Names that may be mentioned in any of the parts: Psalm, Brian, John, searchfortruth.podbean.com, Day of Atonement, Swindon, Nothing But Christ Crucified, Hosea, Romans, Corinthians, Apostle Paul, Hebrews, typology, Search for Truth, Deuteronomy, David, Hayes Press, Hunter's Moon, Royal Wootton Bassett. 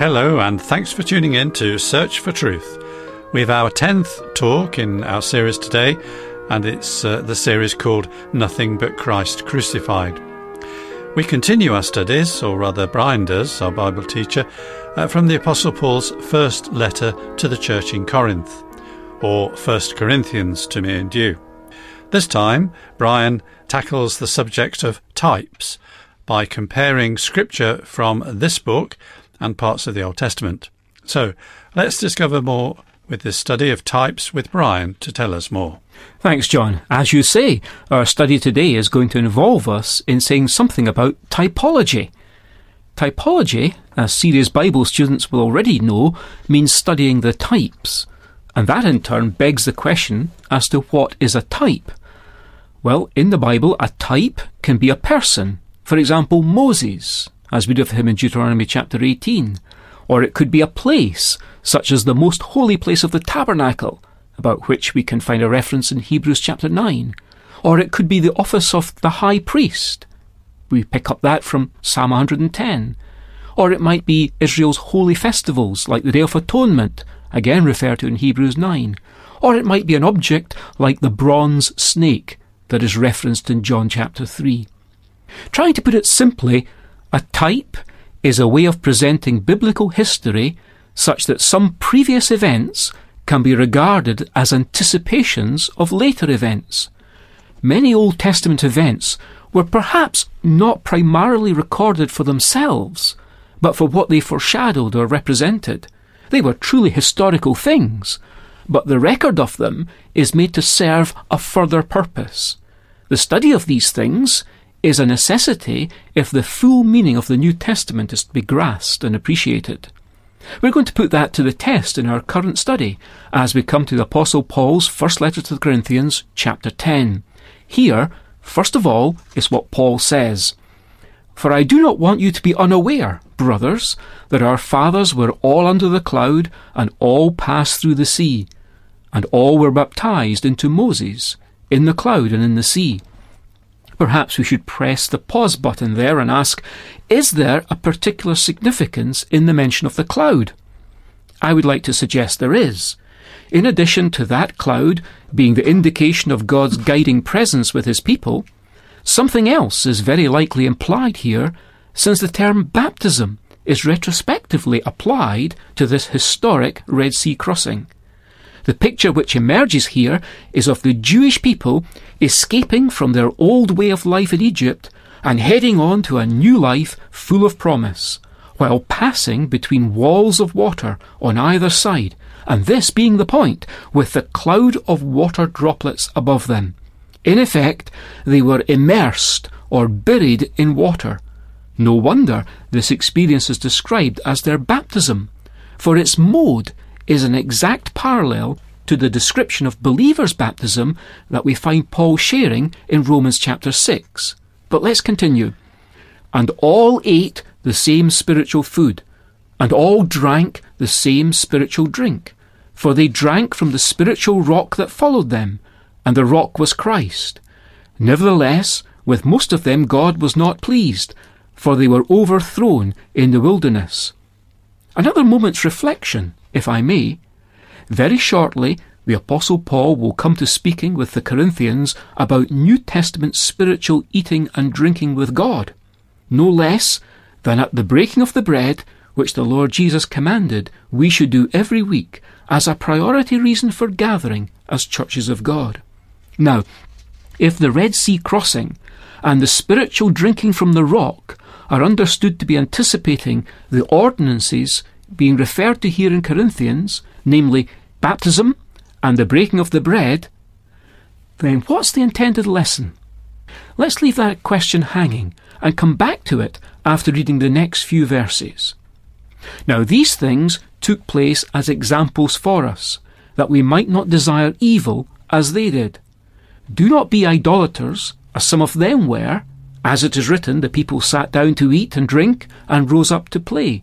Hello, and thanks for tuning in to Search for Truth. We have our 10th talk in our series today, and it's the series called Nothing But Christ Crucified. We continue our studies, or rather Brian does, our Bible teacher, from the Apostle Paul's first letter to the church in Corinth, or 1 Corinthians to me and you. This time, Brian tackles the subject of types by comparing scripture from this book and parts of the Old Testament. So, let's discover more with this study of types with Brian to tell us more. Thanks, John. As you say, our study today is going to involve us in saying something about typology. Typology, as serious Bible students will already know, means studying the types. And that in turn begs the question as to what is a type. Well, in the Bible, a type can be a person. For example, Moses, as we do of him in Deuteronomy chapter 18. Or it could be a place, such as the most holy place of the tabernacle, about which we can find a reference in Hebrews chapter 9. Or it could be the office of the high priest. We pick up that from Psalm 110. Or it might be Israel's holy festivals, like the Day of Atonement, again referred to in Hebrews 9. Or it might be an object like the bronze snake that is referenced in John chapter 3. Trying to put it simply, a type is a way of presenting biblical history such that some previous events can be regarded as anticipations of later events. Many Old Testament events were perhaps not primarily recorded for themselves, but for what they foreshadowed or represented. They were truly historical things, but the record of them is made to serve a further purpose. The study of these things is a necessity if the full meaning of the New Testament is to be grasped and appreciated. We're going to put that to the test in our current study as we come to the Apostle Paul's first letter to the Corinthians, chapter 10. Here, first of all, is what Paul says. For I do not want you to be unaware, brothers, that our fathers were all under the cloud and all passed through the sea, and all were baptized into Moses, in the cloud and in the sea. Perhaps we should press the pause button there and ask, is there a particular significance in the mention of the cloud? I would like to suggest there is. In addition to that cloud being the indication of God's guiding presence with his people, something else is very likely implied here, since the term baptism is retrospectively applied to this historic Red Sea crossing. The picture which emerges here is of the Jewish people escaping from their old way of life in Egypt and heading on to a new life full of promise, while passing between walls of water on either side, and this being the point, with the cloud of water droplets above them. In effect, they were immersed or buried in water. No wonder this experience is described as their baptism, for its mode is an exact parallel to the description of believers' baptism that we find Paul sharing in Romans chapter 6. But let's continue. And all ate the same spiritual food, and all drank the same spiritual drink, for they drank from the spiritual rock that followed them, and the rock was Christ. Nevertheless, with most of them God was not pleased, for they were overthrown in the wilderness. Another moment's reflection, if I may. Very shortly, the Apostle Paul will come to speaking with the Corinthians about New Testament spiritual eating and drinking with God, no less than at the breaking of the bread, which the Lord Jesus commanded we should do every week as a priority reason for gathering as churches of God. Now, if the Red Sea crossing and the spiritual drinking from the rock are understood to be anticipating the ordinances being referred to here in Corinthians, namely baptism and the breaking of the bread, then what's the intended lesson? Let's leave that question hanging and come back to it after reading the next few verses. Now these things took place as examples for us, that we might not desire evil as they did. Do not be idolaters, as some of them were. As it is written, the people sat down to eat and drink and rose up to play.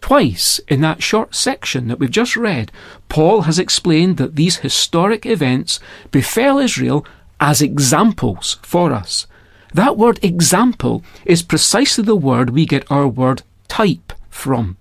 Twice in that short section that we've just read, Paul has explained that these historic events befell Israel as examples for us. That word example is precisely the word we get our word type from.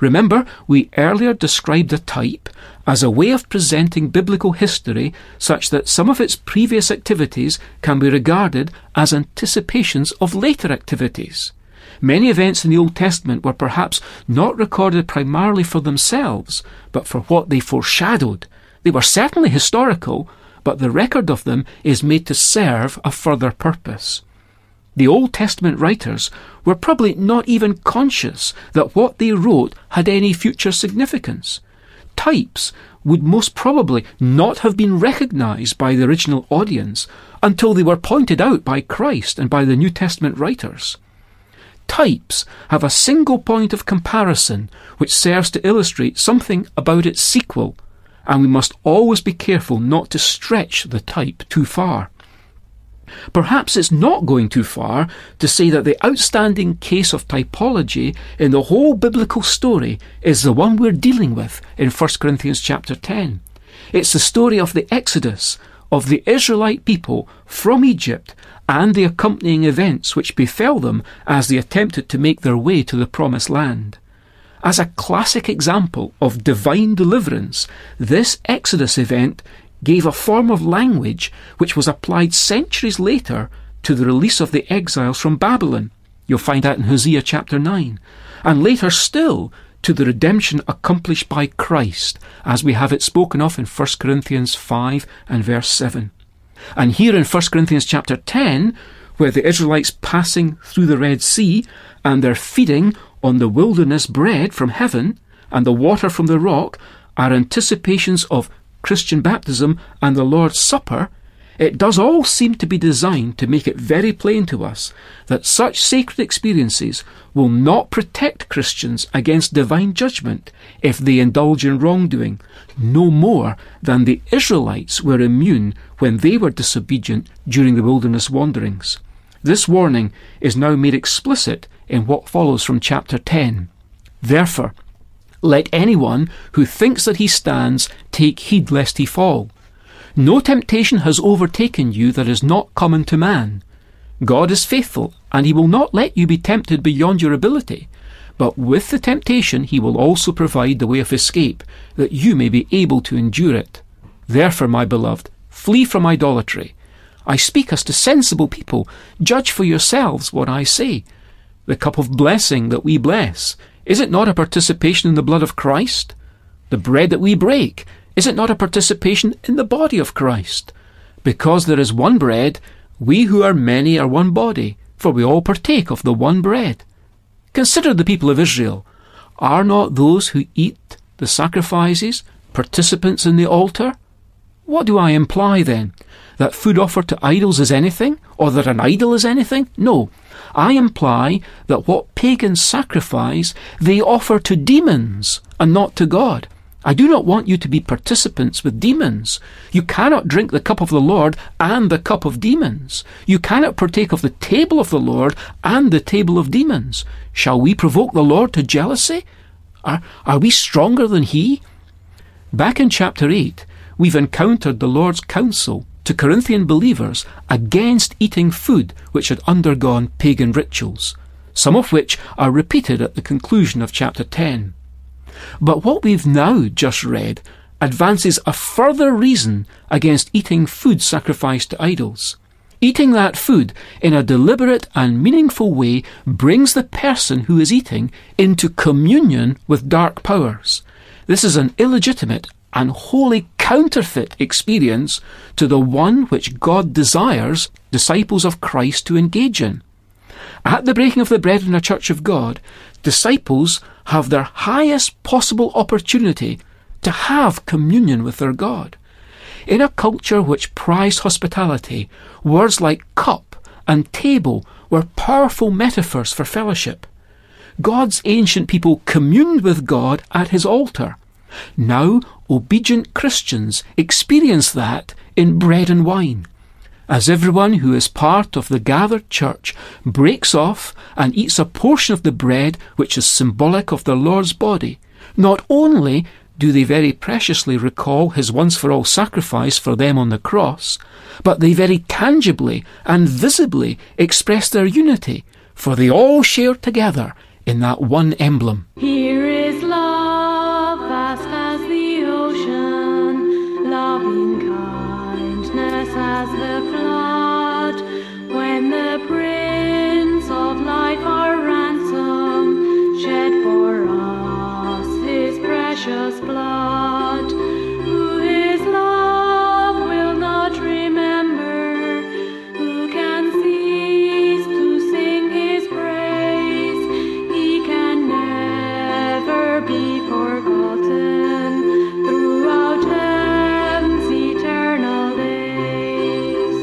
Remember, we earlier described a type as a way of presenting biblical history such that some of its previous activities can be regarded as anticipations of later activities. Many events in the Old Testament were perhaps not recorded primarily for themselves, but for what they foreshadowed. They were certainly historical, but the record of them is made to serve a further purpose. The Old Testament writers were probably not even conscious that what they wrote had any future significance. Types would most probably not have been recognized by the original audience until they were pointed out by Christ and by the New Testament writers. Types have a single point of comparison which serves to illustrate something about its sequel, and we must always be careful not to stretch the type too far. Perhaps it's not going too far to say that the outstanding case of typology in the whole biblical story is the one we're dealing with in 1 Corinthians chapter 10. It's the story of the Exodus of the Israelite people from Egypt and the accompanying events which befell them as they attempted to make their way to the Promised Land. As a classic example of divine deliverance, this Exodus event gave a form of language which was applied centuries later to the release of the exiles from Babylon. You'll find that in Hosea chapter 9. And later still, to the redemption accomplished by Christ, as we have it spoken of in 1 Corinthians 5 and verse 7. And here in 1 Corinthians chapter 10, where the Israelites passing through the Red Sea and their feeding on the wilderness bread from heaven and the water from the rock are anticipations of Christian baptism and the Lord's Supper, it does all seem to be designed to make it very plain to us that such sacred experiences will not protect Christians against divine judgment if they indulge in wrongdoing, no more than the Israelites were immune when they were disobedient during the wilderness wanderings. This warning is now made explicit in what follows from chapter 10. Therefore, let anyone who thinks that he stands take heed lest he fall. No temptation has overtaken you that is not common to man. God is faithful, and he will not let you be tempted beyond your ability. But with the temptation he will also provide the way of escape, that you may be able to endure it. Therefore, my beloved, flee from idolatry. I speak as to sensible people. Judge for yourselves what I say. The cup of blessing that we bless, is it not a participation in the blood of Christ? The bread that we break, is it not a participation in the body of Christ? Because there is one bread, we who are many are one body, for we all partake of the one bread. Consider the people of Israel. Are not those who eat the sacrifices participants in the altar? What do I imply then? That food offered to idols is anything, or that an idol is anything? No. I imply that what pagans sacrifice, they offer to demons and not to God. I do not want you to be participants with demons. You cannot drink the cup of the Lord and the cup of demons. You cannot partake of the table of the Lord and the table of demons. Shall we provoke the Lord to jealousy? Are we stronger than he? Back in chapter 8, we've encountered the Lord's counsel to Corinthian believers against eating food which had undergone pagan rituals, some of which are repeated at the conclusion of chapter 10. But what we've now just read advances a further reason against eating food sacrificed to idols. Eating that food in a deliberate and meaningful way brings the person who is eating into communion with dark powers. This is an illegitimate and wholly counterfeit experience to the one which God desires disciples of Christ to engage in. At the breaking of the bread in the Church of God, disciples have their highest possible opportunity to have communion with their God. In a culture which prized hospitality, words like cup and table were powerful metaphors for fellowship. God's ancient people communed with God at his altar. Now, obedient Christians experience that in bread and wine, as everyone who is part of the gathered church breaks off and eats a portion of the bread which is symbolic of the Lord's body. Not only do they very preciously recall his once-for-all sacrifice for them on the cross, but they very tangibly and visibly express their unity, for they all share together in that one emblem. Here is love, vast as the ocean, loving kindness as the flood, when the Prince of Life our ransom shed for us his precious blood, who his love will not remember, who can cease to sing his praise. He can never be forgotten throughout heaven's eternal days.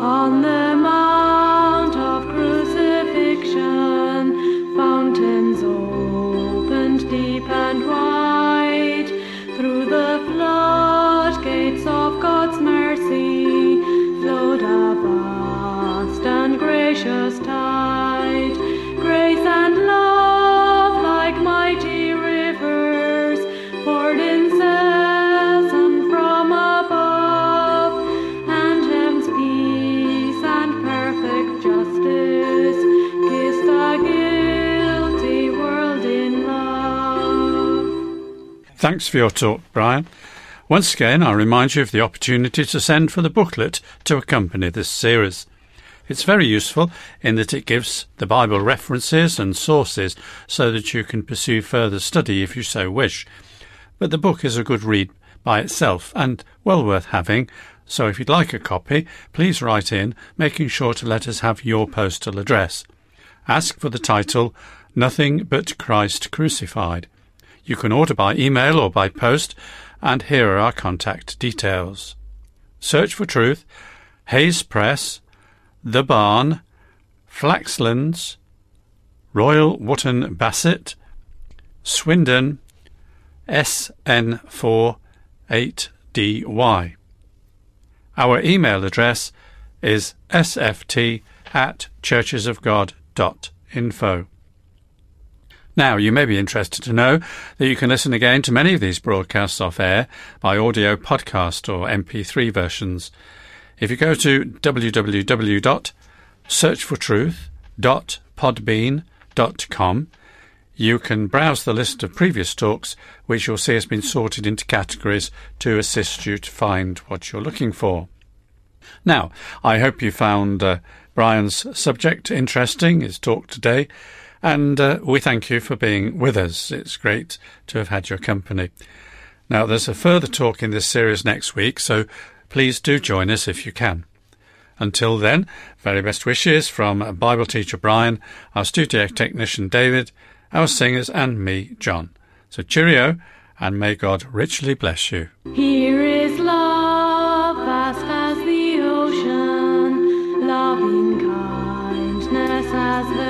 On the mount of crucifixion, fountains opened deep and wide, through the floodgates of God's mercy flowed a vast and gracious tide. Grace and love, like mighty rivers, poured incessant from above, and heaven's peace and perfect justice kissed the guilty world in love. Thanks for your talk, Brian. Once again, I remind you of the opportunity to send for the booklet to accompany this series. It's very useful in that it gives the Bible references and sources so that you can pursue further study if you so wish. But the book is a good read by itself and well worth having, so if you'd like a copy, please write in, making sure to let us have your postal address. Ask for the title, Nothing But Christ Crucified. You can order by email or by post, and here are our contact details. Search for Truth, Hayes Press, The Barn, Flaxlands, Royal Wootton Bassett, Swindon, SN48DY. Our email address is sft@churchesofgod.info. Now, you may be interested to know that you can listen again to many of these broadcasts off-air by audio podcast or MP3 versions. If you go to www.searchfortruth.podbean.com, you can browse the list of previous talks, which you'll see has been sorted into categories to assist you to find what you're looking for. Now, I hope you found Brian's subject interesting, his talk today, and we thank you for being with us. It's great to have had your company. Now, there's a further talk in this series next week, so please do join us if you can. Until then, very best wishes from Bible teacher Brian, our studio technician David, our singers and me, John. So cheerio, and may God richly bless you. Here is love, vast as the ocean, loving kindness as the